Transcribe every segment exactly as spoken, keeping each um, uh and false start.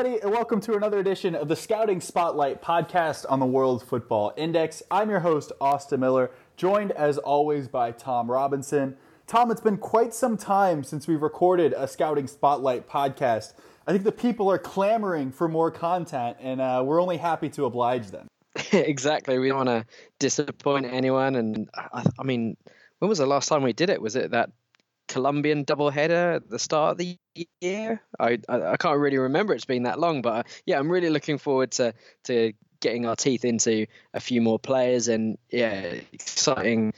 everybody, and welcome to another edition of the Scouting Spotlight podcast on the World Football Index. I'm your host, Austin Miller, joined as always by Tom Robinson. Tom, it's been quite some time since we've recorded a Scouting Spotlight podcast. I think the people are clamoring for more content, and uh, we're only happy to oblige them. Exactly. We don't want to disappoint anyone. And I, I mean, when was the last time we did it? Was it that Colombian doubleheader at the start of the year? I, I I can't really remember it's been that long, but uh, yeah, I'm really looking forward to to getting our teeth into a few more players, and yeah, exciting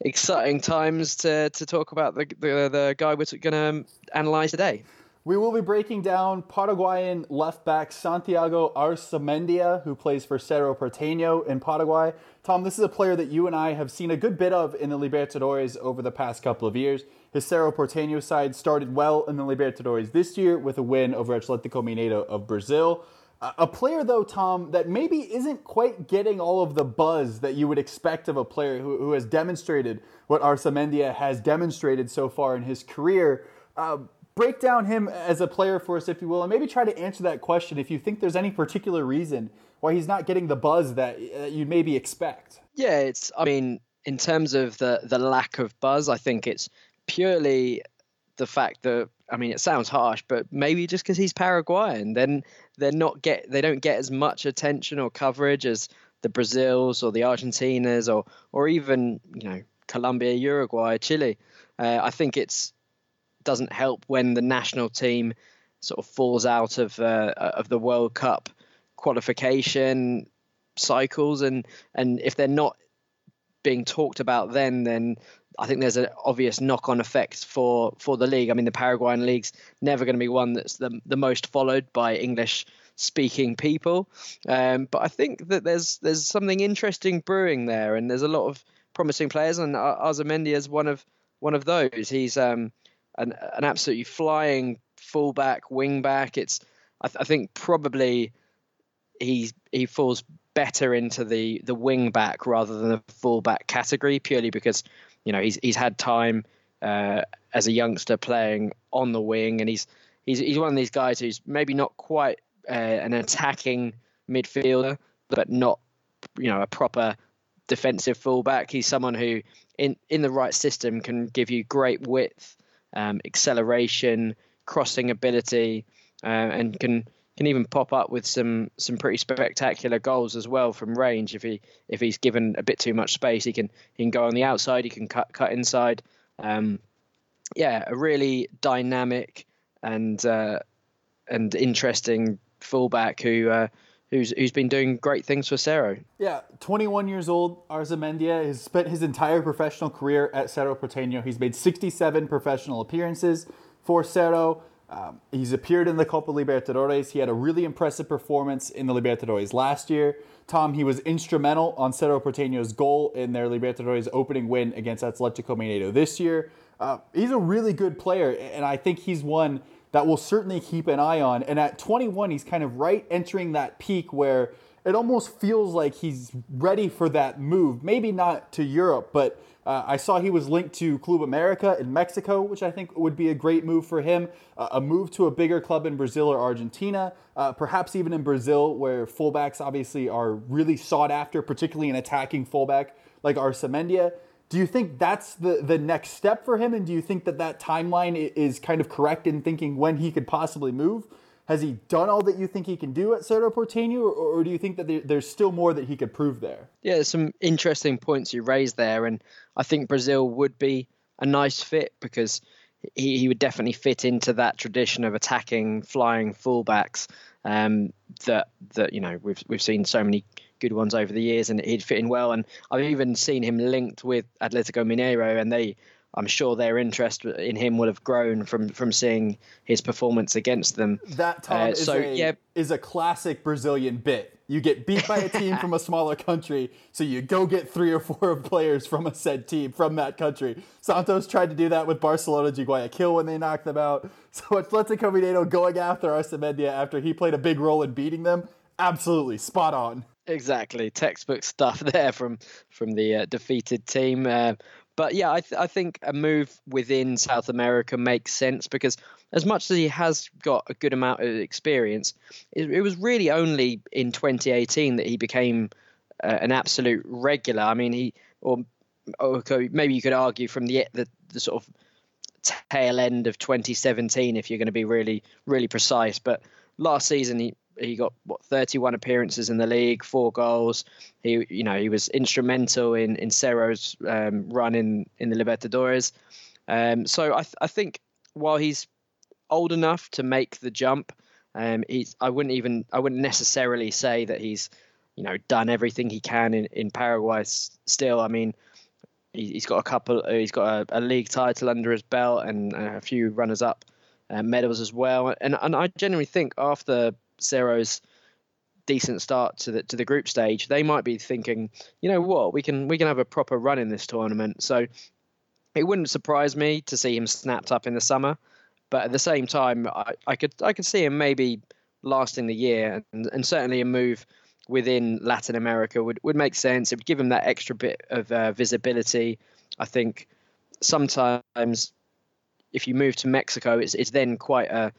exciting times to to talk about the the, the guy we're going to analyze today. We will be breaking down Paraguayan left back Santiago Arzamendia, who plays for Cerro Porteño in Paraguay. Tom, this is a player that you and I have seen a good bit of in the Libertadores over the past couple of years. His Cerro Porteño side started well in the Libertadores this year with a win over Atletico Mineiro of Brazil. A player, though, Tom, that maybe isn't quite getting all of the buzz that you would expect of a player who, who has demonstrated what Arzamendia has demonstrated so far in his career. Uh, Break down him as a player for us, if you will, and maybe try to answer that question if you think there's any particular reason why he's not getting the buzz that uh, you'd maybe expect. Yeah, it's. I mean, in terms of the, the lack of buzz, I think it's purely the fact that, I mean, it sounds harsh, but maybe just because he's Paraguayan, then they're not get they don't get as much attention or coverage as the Brazils or the Argentinas or or even, you know, Colombia, Uruguay, Chile. Uh, I think it's. Doesn't help when the national team sort of falls out of uh, of the World Cup qualification cycles, and and if they're not being talked about, then then I think there's an obvious knock-on effect for for the league. I mean, the Paraguayan league's never going to be one that's the the most followed by English speaking people, um, but I think that there's there's something interesting brewing there, and there's a lot of promising players, and Arzamendia is one of one of those. He's um. An, an absolutely flying fullback, wing back. It's, I, th- I think probably he he falls better into the the wing back rather than the fullback category, purely because, you know, he's he's had time uh, as a youngster playing on the wing, and he's he's he's one of these guys who's maybe not quite uh, an attacking midfielder, but not, you know, a proper defensive fullback. He's someone who in in the right system can give you great width. Um, acceleration, crossing ability, uh, and can can even pop up with some some pretty spectacular goals as well from range. If he if he's given a bit too much space, he can he can go on the outside. He can cut cut inside. Um, yeah, a really dynamic and uh, and interesting fullback who. Uh, Who's, who's been doing great things for Cerro. Yeah, twenty-one years old, Arzamendia has spent his entire professional career at Cerro Porteño. He's made sixty-seven professional appearances for Cerro. Um, he's appeared in the Copa Libertadores. He had a really impressive performance in the Libertadores last year. Tom, he was instrumental on Cerro Porteño's goal in their Libertadores opening win against Atlético Mineiro this year. Uh, he's a really good player, and I think he's one that we'll certainly keep an eye on. And at twenty-one, he's kind of right entering that peak where it almost feels like he's ready for that move. Maybe not to Europe, but uh, I saw he was linked to Club America in Mexico, which I think would be a great move for him. Uh, a move to a bigger club in Brazil or Argentina, uh, perhaps even in Brazil, where fullbacks obviously are really sought after, particularly an attacking fullback like Arzamendia. Do you think that's the, the next step for him? And do you think that that timeline is kind of correct in thinking when he could possibly move? Has he done all that you think he can do at Cerro Porteño? Or, or do you think that there, there's still more that he could prove there? Yeah, there's some interesting points you raised there. And I think Brazil would be a nice fit because he, he would definitely fit into that tradition of attacking, flying fullbacks um, that, that, you know, we've we've seen so many good ones over the years, and he'd fit in well. And I've even seen him linked with Atletico Mineiro, and they, I'm sure their interest in him will have grown from from seeing his performance against them. That time uh, is, so, a, yeah. is a classic Brazilian bit. You get beat by a team from a smaller country, so you go get three or four players from a said team from that country. Santos tried to do that with Barcelona de Guayaquil when they knocked them out. So Atletico Mineiro going after Arzamendia after he played a big role in beating them, absolutely spot on. Exactly. Textbook stuff there from from the uh, defeated team. Uh, but yeah, I, th- I think a move within South America makes sense because as much as he has got a good amount of experience, it, it was really only in twenty eighteen that he became uh, an absolute regular. I mean, he or, or maybe you could argue from the, the, the sort of tail end of twenty seventeen if you're going to be really, really precise. But last season, he He got what thirty-one appearances in the league, four goals. He, you know, he was instrumental in in Cerro's um, run in in the Libertadores. Um, so I, th- I think while he's old enough to make the jump, um, he's I wouldn't even I wouldn't necessarily say that he's, you know, done everything he can in in Paraguay. S- still, I mean, he, he's got a couple. He's got a, a league title under his belt and a few runners-up uh, medals as well. And and I genuinely think after Cerro's decent start to the to the group stage, they might be thinking, you know what, we can we can have a proper run in this tournament. So it wouldn't surprise me to see him snapped up in the summer, but at the same time, I, I could I could see him maybe lasting the year, and, and certainly a move within Latin America would, would make sense. It would give him that extra bit of uh, visibility. I think sometimes if you move to Mexico, it's it's then quite a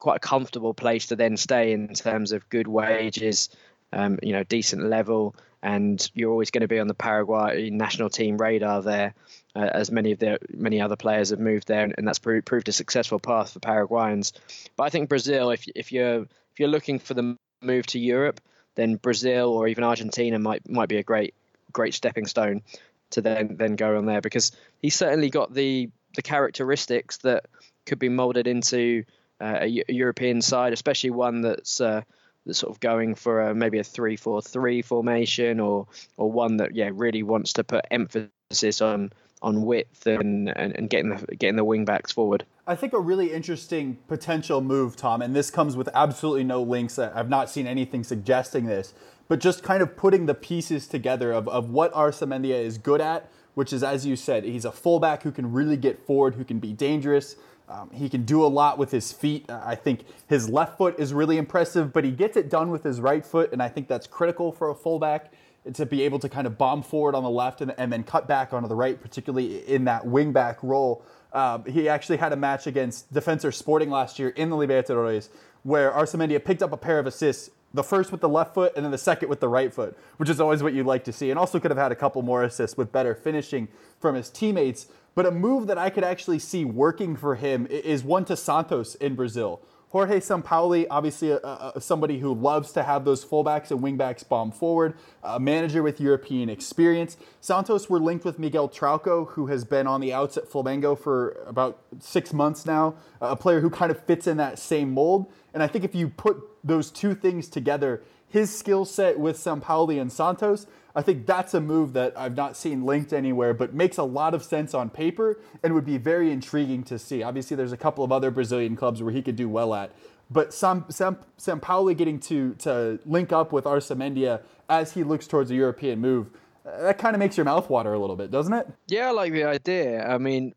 quite a comfortable place to then stay in terms of good wages, um, you know, decent level, and you're always going to be on the Paraguay national team radar there, uh, as many of the many other players have moved there, and, and that's pr- proved a successful path for Paraguayans. But I think Brazil, if if you're if you're looking for the move to Europe, then Brazil or even Argentina might might be a great great stepping stone to then then go on there, because he's certainly got the the characteristics that could be molded into Uh, a European side, especially one that's uh, that's sort of going for a, maybe a three four three formation, or or one that yeah really wants to put emphasis on on width and, and, and getting the getting the wing backs forward. I think a really interesting potential move, Tom, and this comes with absolutely no links. I've not seen anything suggesting this, but just kind of putting the pieces together of of what Arzamendia is good at, which is, as you said, he's a fullback who can really get forward, who can be dangerous. Um, he can do a lot with his feet. Uh, I think his left foot is really impressive, but he gets it done with his right foot, and I think that's critical for a fullback, to be able to kind of bomb forward on the left and, and then cut back onto the right, particularly in that wing-back role. Um, he actually had a match against Defensor Sporting last year in the Libertadores where Arzamendia picked up a pair of assists, the first with the left foot and then the second with the right foot, which is always what you'd like to see, and also could have had a couple more assists with better finishing from his teammates. But a move that I could actually see working for him is one to Santos in Brazil. Jorge Sampaoli, obviously a, a, somebody who loves to have those fullbacks and wingbacks bomb forward, a manager with European experience. Santos were linked with Miguel Trauco, who has been on the outs at Flamengo for about six months now, a player who kind of fits in that same mold. And I think if you put those two things together, his skill set with Sampaoli and Santos, I think that's a move that I've not seen linked anywhere, but makes a lot of sense on paper and would be very intriguing to see. Obviously, there's a couple of other Brazilian clubs where he could do well at, but Sam, Sam, Sampaoli getting to to link up with Arzamendia as he looks towards a European move, that kind of makes your mouth water a little bit, doesn't it? Yeah, I like the idea. I mean,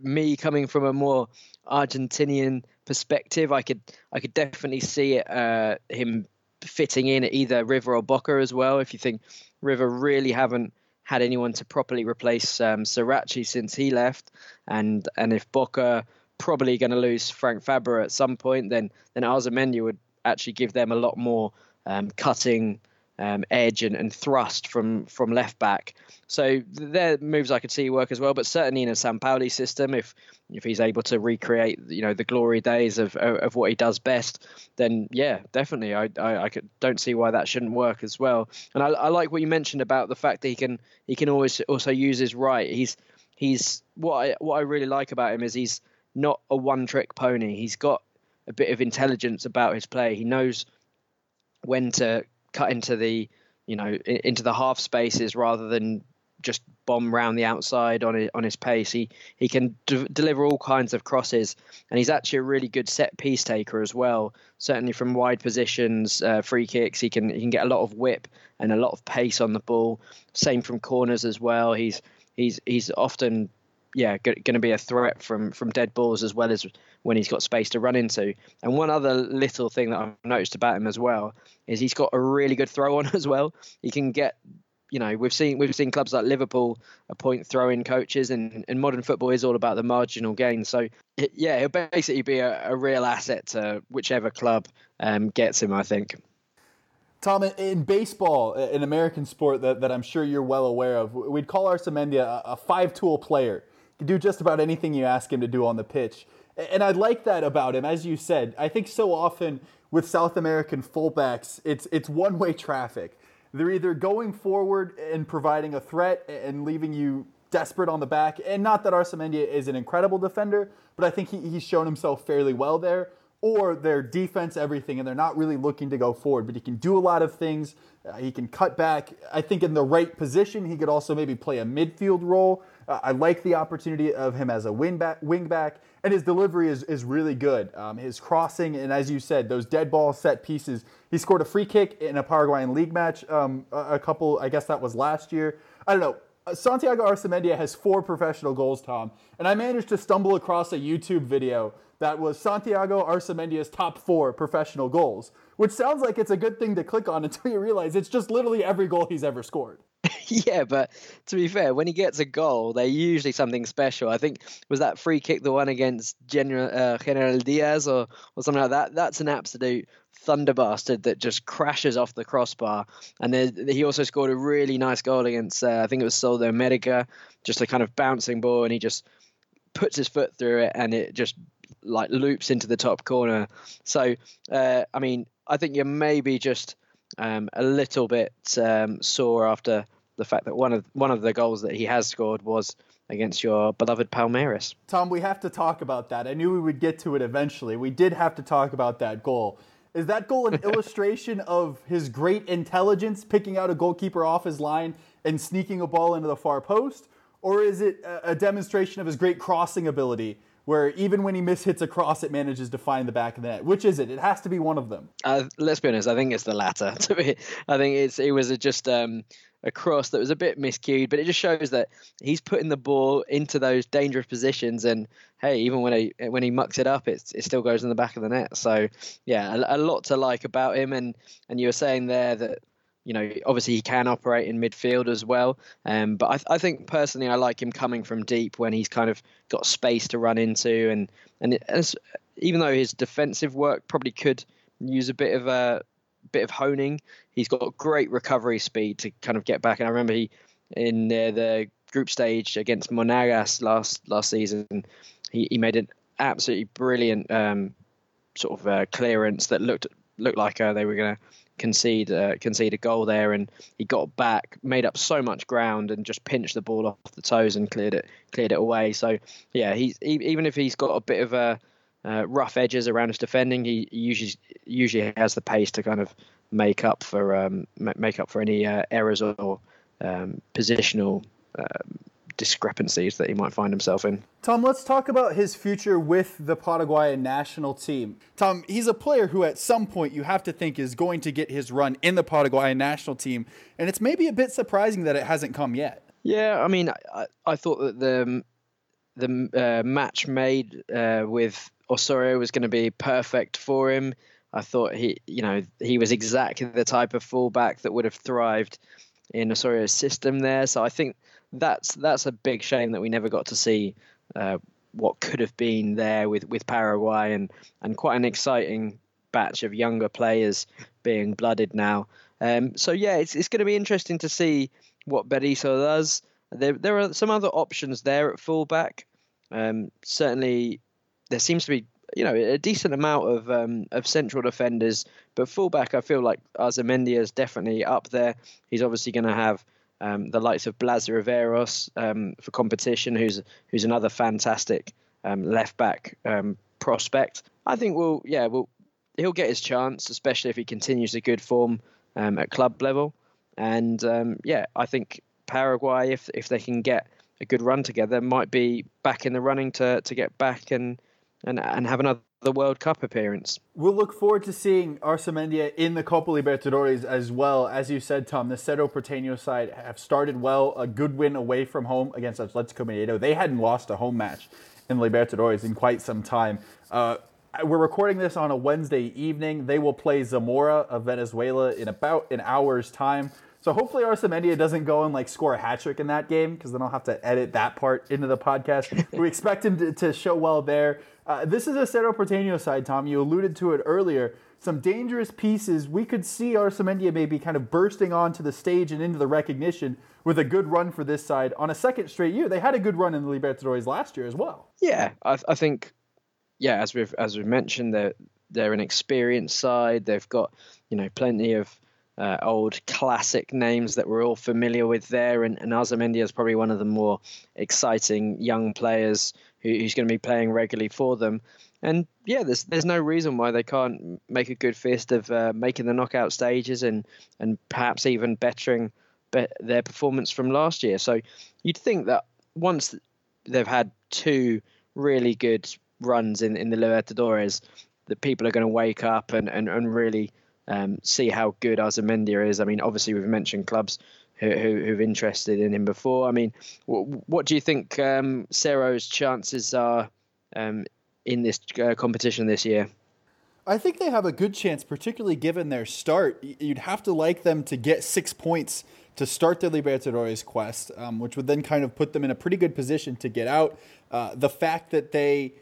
me coming from a more Argentinian perspective, I could I could definitely see it, uh, him fitting in at either River or Boca as well. If you think River really haven't had anyone to properly replace um, Saracchi since he left, and and if Boca probably going to lose Frank Fabra at some point, then then Arzamendia would actually give them a lot more um, cutting um, edge and, and thrust from from left back. So they're moves I could see work as well. But certainly in a Sampaoli system, if if he's able to recreate, you know, the glory days of of, of what he does best, then yeah, definitely. I, I, I could, don't see why that shouldn't work as well. And I, I like what you mentioned about the fact that he can he can always also use his right. He's he's what I, what I really like about him is he's not a one trick pony. He's got a bit of intelligence about his play. He knows when to cut into the you know into the half spaces rather than just bomb round the outside on his, on his pace. He he can d- deliver all kinds of crosses, and he's actually a really good set piece taker as well. Certainly from wide positions, uh, free kicks, he can he can get a lot of whip and a lot of pace on the ball. Same from corners as well. He's he's he's often yeah, g- going to be a threat from from dead balls as well as when he's got space to run into. And one other little thing that I've noticed about him as well is he's got a really good throw on as well. He can get, you know, we've seen we've seen clubs like Liverpool appoint throw-in coaches, and, and modern football is all about the marginal gain. So it, yeah, he'll basically be a, a real asset to whichever club um, gets him, I think. Tom, in baseball, an American sport that, that I'm sure you're well aware of, we'd call Arzamendia a five-tool player. He can do just about anything you ask him to do on the pitch. And I like that about him, as you said. I think so often with South American fullbacks, it's it's one-way traffic. They're either going forward and providing a threat and leaving you desperate on the back. And not that Arzamendia is an incredible defender, but I think he, he's shown himself fairly well there. Or their defense, everything, and they're not really looking to go forward. But he can do a lot of things. Uh, he can cut back. I think in the right position, he could also maybe play a midfield role. Uh, I like the opportunity of him as a wing back, wing back. And his delivery is, is really good. Um, his crossing, and as you said, those dead ball set pieces. He scored a free kick in a Paraguayan league match um, a, a couple, I guess that was last year. I don't know. Santiago Arzamendia has four professional goals, Tom, and I managed to stumble across a YouTube video that was Santiago Arzamendia's top four professional goals, which sounds like it's a good thing to click on until you realize it's just literally every goal he's ever scored. Yeah, but to be fair, when he gets a goal, they're usually something special. I think, was that free kick the one against General, uh, General Diaz or, or something like that? That's an absolute thunder bastard that just crashes off the crossbar. And there, he also scored a really nice goal against, uh, I think it was Sol de America, just a kind of bouncing ball, and he just puts his foot through it and it just like loops into the top corner. So, uh, I mean, I think you're maybe just um, a little bit um, sore after the fact that one of one of the goals that he has scored was against your beloved Palmeiras. Tom, we have to talk about that. I knew we would get to it eventually. We did have to talk about that goal. Is that goal an illustration of his great intelligence, picking out a goalkeeper off his line and sneaking a ball into the far post? Or is it a demonstration of his great crossing ability, where even when he mishits a cross, it manages to find the back of the net? Which is it? It has to be one of them. Uh, let's be honest. I think it's the latter. To me, I think it's it was a just um, a cross that was a bit miscued, but it just shows that he's putting the ball into those dangerous positions. And hey, even when he when he mucks it up, it it still goes in the back of the net. So yeah, a, a lot to like about him. And and you were saying there that, you know, obviously he can operate in midfield as well. Um, but I, th- I think personally I like him coming from deep when he's kind of got space to run into. And, and it, even though his defensive work probably could use a bit of a bit of honing, he's got great recovery speed to kind of get back. And I remember he in the, the group stage against Monagas last last season, he, he made an absolutely brilliant um, sort of uh, clearance that looked looked like uh, they were going to concede uh, concede a goal there, and he got back, made up so much ground, and just pinched the ball off the toes and cleared it cleared it away. So yeah, he's even if he's got a bit of a uh, rough edges around his defending, he usually usually has the pace to kind of make up for um, make up for any uh, errors or um, positional um, discrepancies that he might find himself in. Tom, let's talk about his future with the Paraguayan national team. Tom, he's a player who at some point you have to think is going to get his run in the Paraguayan national team, and it's maybe a bit surprising that it hasn't come yet. Yeah, I mean, I, I thought that the the uh, match made uh, with Osorio was going to be perfect for him. I thought he, you know, he was exactly the type of fullback that would have thrived in Osorio's system there. So I think that's that's a big shame that we never got to see uh, what could have been there with, with Paraguay, and, and quite an exciting batch of younger players being blooded now. Um, so yeah, it's it's going to be interesting to see what Berisso does. There there are some other options there at fullback. Um, certainly, there seems to be, you know, a decent amount of um, of central defenders, but fullback I feel like Arzamendia is definitely up there. He's obviously going to have Um, the likes of Blas Riveros um, for competition, who's who's another fantastic um, left back um, prospect. I think we'll yeah we'll he'll get his chance, especially if he continues the good form um, at club level. And um, yeah, I think Paraguay, if if they can get a good run together, might be back in the running to to get back and and and have another World Cup appearance. We'll look forward to seeing Arzamendia in the Copa Libertadores as well. As you said, Tom, the Cerro Porteño side have started well, a good win away from home against Atletico Mineiro. They hadn't lost a home match in Libertadores in quite some time. Uh, we're recording this on a Wednesday evening. They will play Zamora of Venezuela in about an hour's time. So hopefully Arzamendia doesn't go and like score a hat-trick in that game, because then I'll have to edit that part into the podcast. We expect him to, to show well there. Uh, this is a Cerro Porteño side, Tom. You alluded to it earlier. Some dangerous pieces. We could see Arzamendia maybe kind of bursting onto the stage and into the recognition with a good run for this side on a second straight year. They had a good run in the Libertadores last year as well. Yeah, I, I think, yeah, as we've as we've mentioned, they're, they're an experienced side. They've got, you know, plenty of Uh, old classic names that we're all familiar with there, and, and Arzamendia is probably one of the more exciting young players who, who's going to be playing regularly for them. And yeah, there's there's no reason why they can't make a good fist of uh, making the knockout stages and and perhaps even bettering be- their performance from last year. So you'd think that once they've had two really good runs in, in the Libertadores, that people are going to wake up and, and, and really Um, see how good Arzamendia is. I mean, obviously we've mentioned clubs who, who, who've interested in him before. I mean, w- what do you think um, Cerro's chances are um, in this uh, competition this year? I think they have a good chance, particularly given their start. You'd have to like them to get six points to start the Libertadores quest, um, which would then kind of put them in a pretty good position to get out. Uh, the fact that they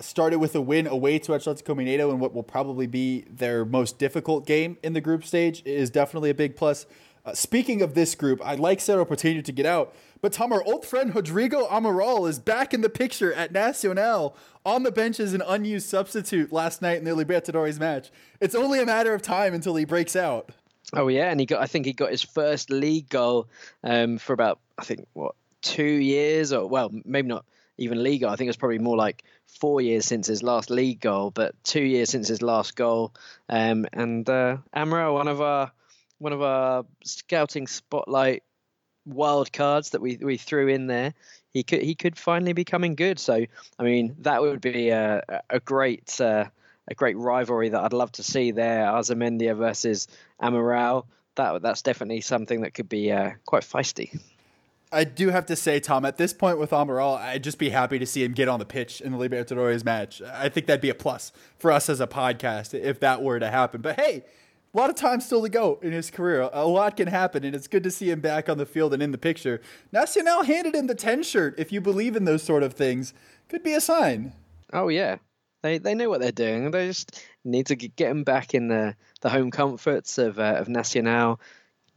started with a win away to Atletico Mineiro in what will probably be their most difficult game in the group stage is definitely a big plus. Uh, speaking of this group, I'd like Cerro Porteño to get out, but Tom, our old friend Rodrigo Amaral is back in the picture at Nacional on the bench as an unused substitute last night in the Libertadores match. It's only a matter of time until he breaks out. Oh yeah, and he got I think he got his first league goal um, for about, I think, what, two years? Or, well, maybe not even league goal. I think it was probably more like four years since his last league goal, but two years since his last goal. Um, and uh, Amaral, one of our one of our Scouting Spotlight wild cards that we, we threw in there, he could he could finally be coming good. So I mean, that would be a a great uh, a great rivalry that I'd love to see there, Arzamendia versus Amaral. That that's definitely something that could be uh, quite feisty. I do have to say, Tom, at this point with Amaral, I'd just be happy to see him get on the pitch in the Libertadores match. I think that'd be a plus for us as a podcast if that were to happen. But hey, a lot of time still to go in his career. A lot can happen, and it's good to see him back on the field and in the picture. Nacional handed him the ten shirt. If you believe in those sort of things, could be a sign. Oh, yeah. They they know what they're doing. They just need to get him back in the, the home comforts of uh, of Nacional.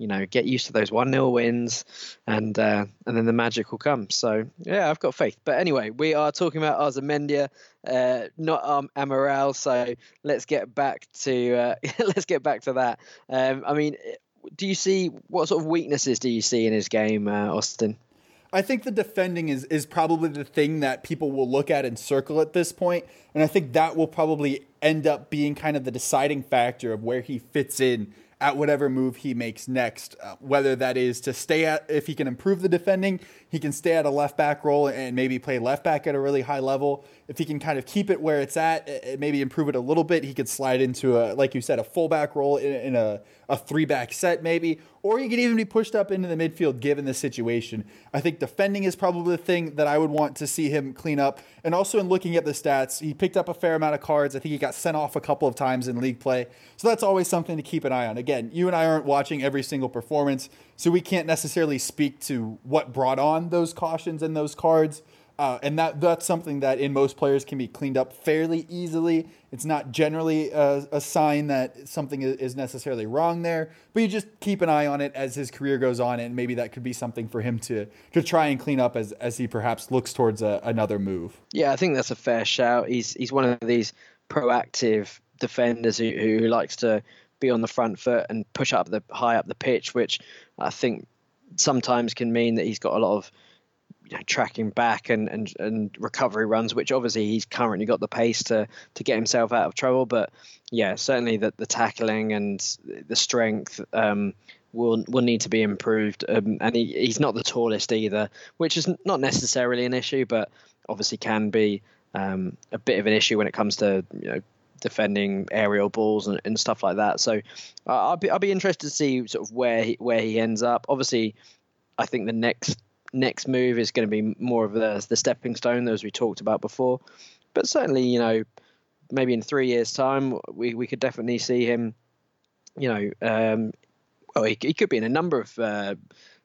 You know, get used to those one nil wins, and uh, and then the magic will come. So, yeah, I've got faith. But anyway, we are talking about Arzamendia, uh, not um, Amaral. So let's get back to uh, let's get back to that. Um, I mean, do you see what sort of weaknesses do you see in his game, uh, Austin? I think the defending is is probably the thing that people will look at and circle at this point, and I think that will probably end up being kind of the deciding factor of where he fits in at whatever move he makes next, uh, whether that is to stay at, if he can improve the defending, he can stay at a left back role and maybe play left back at a really high level. If he can kind of keep it where it's at, it, maybe improve it a little bit, he could slide into a, like you said, a fullback role in, in a, a three back set maybe, or he could even be pushed up into the midfield given the situation. I think defending is probably the thing that I would want to see him clean up. And also in looking at the stats, he picked up a fair amount of cards. I think he got sent off a couple of times in league play. So that's always something to keep an eye on. Again, Again, you and I aren't watching every single performance, so we can't necessarily speak to what brought on those cautions and those cards. Uh, and that that's something that in most players can be cleaned up fairly easily. It's not generally a, a sign that something is necessarily wrong there, but you just keep an eye on it as his career goes on, and maybe that could be something for him to, to try and clean up as, as he perhaps looks towards a, another move. Yeah, I think that's a fair shout. He's, he's one of these proactive defenders who, who likes to be on the front foot and push up the high up the pitch, which I think sometimes can mean that he's got a lot of, you know, tracking back and, and, and recovery runs, which obviously he's currently got the pace to, to get himself out of trouble. But yeah, certainly that the tackling and the strength um, will will need to be improved. Um, and he, he's not the tallest either, which is not necessarily an issue, but obviously can be um, a bit of an issue when it comes to, you know, defending aerial balls and, and stuff like that. So uh, I'll be I'll be interested to see sort of where he, where he ends up. Obviously, I think the next next move is going to be more of the the stepping stone, as we talked about before. But certainly, you know, maybe in three years' time, we, we could definitely see him. You know, um, well, he, he could be in a number of uh,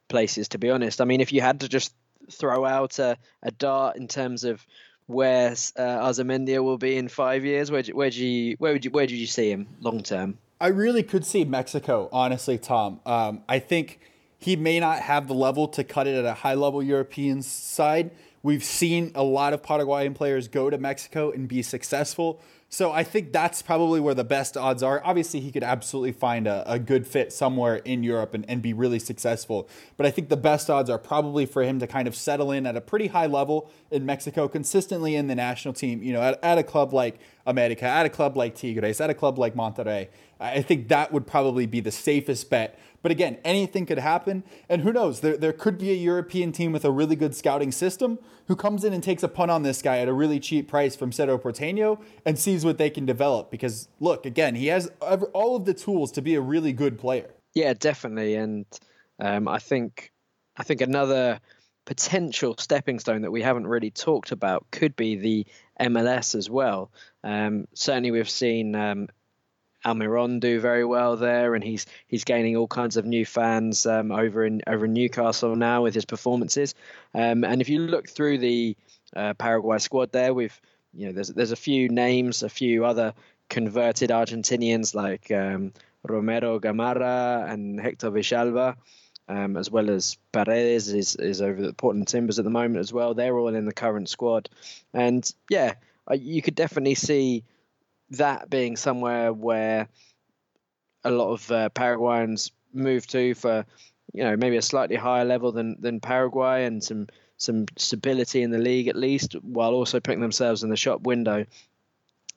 places. To be honest, I mean, if you had to just throw out a, a dart in terms of where uh, Arzamendia will be in five years. Where do, where do you where would you where do you see him long term? I really could see Mexico, honestly, Tom. Um, I think he may not have the level to cut it at a high level European side. We've seen a lot of Paraguayan players go to Mexico and be successful. So I think that's probably where the best odds are. Obviously, he could absolutely find a, a good fit somewhere in Europe and, and be really successful. But I think the best odds are probably for him to kind of settle in at a pretty high level in Mexico, consistently in the national team, you know, at, at a club like America, at a club like Tigres, at a club like Monterrey. I think that would probably be the safest bet. But again, anything could happen. And who knows? There there could be a European team with a really good scouting system who comes in and takes a punt on this guy at a really cheap price from Cerro Porteño and sees what they can develop. Because, look, again, he has all of the tools to be a really good player. Yeah, definitely. And um, I think I think another potential stepping stone that we haven't really talked about could be the M L S as well. Um, certainly we've seen... Um, Almiron do very well there, and he's he's gaining all kinds of new fans um, over in over in Newcastle now with his performances. Um, and if you look through the uh, Paraguay squad, there we've you know there's there's a few names, a few other converted Argentinians like um, Romero Gamarra and Hector Vichalva, um, as well as Paredes is is over at the Portland Timbers at the moment as well. They're all in the current squad, and yeah, you could definitely see that being somewhere where a lot of uh, Paraguayans move to for, you know, maybe a slightly higher level than, than Paraguay and some some stability in the league at least, while also putting themselves in the shop window.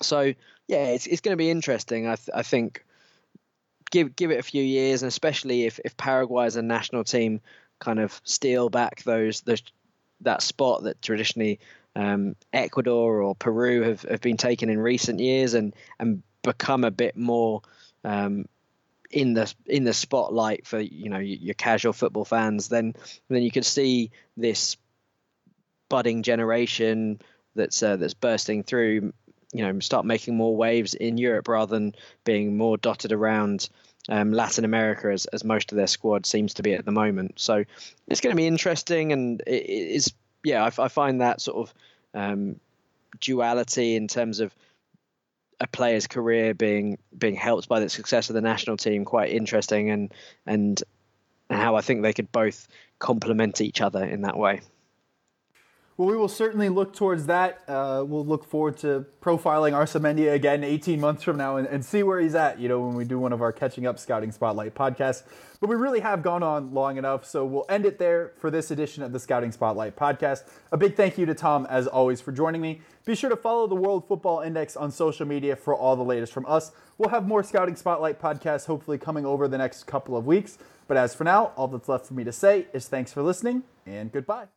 So yeah, it's it's going to be interesting. I th- I think give give it a few years, and especially if if Paraguay as a national team kind of steal back those those that spot that traditionally Um, Ecuador or Peru have, have been taken in recent years and, and become a bit more um, in the in the spotlight for, you know, your casual football fans, then then you could see this budding generation that's uh, that's bursting through, you know, start making more waves in Europe rather than being more dotted around um, Latin America as, as most of their squad seems to be at the moment. So it's going to be interesting, and it, it's yeah, I, I find that sort of um, duality in terms of a player's career being being helped by the success of the national team quite interesting, and and how I think they could both complement each other in that way. Well, we will certainly look towards that. Uh, we'll look forward to profiling Arzamendia again eighteen months from now and, and see where he's at, you know, when we do one of our Catching Up Scouting Spotlight podcasts. But we really have gone on long enough, so we'll end it there for this edition of the Scouting Spotlight podcast. A big thank you to Tom, as always, for joining me. Be sure to follow the World Football Index on social media for all the latest from us. We'll have more Scouting Spotlight podcasts hopefully coming over the next couple of weeks. But as for now, all that's left for me to say is thanks for listening and goodbye.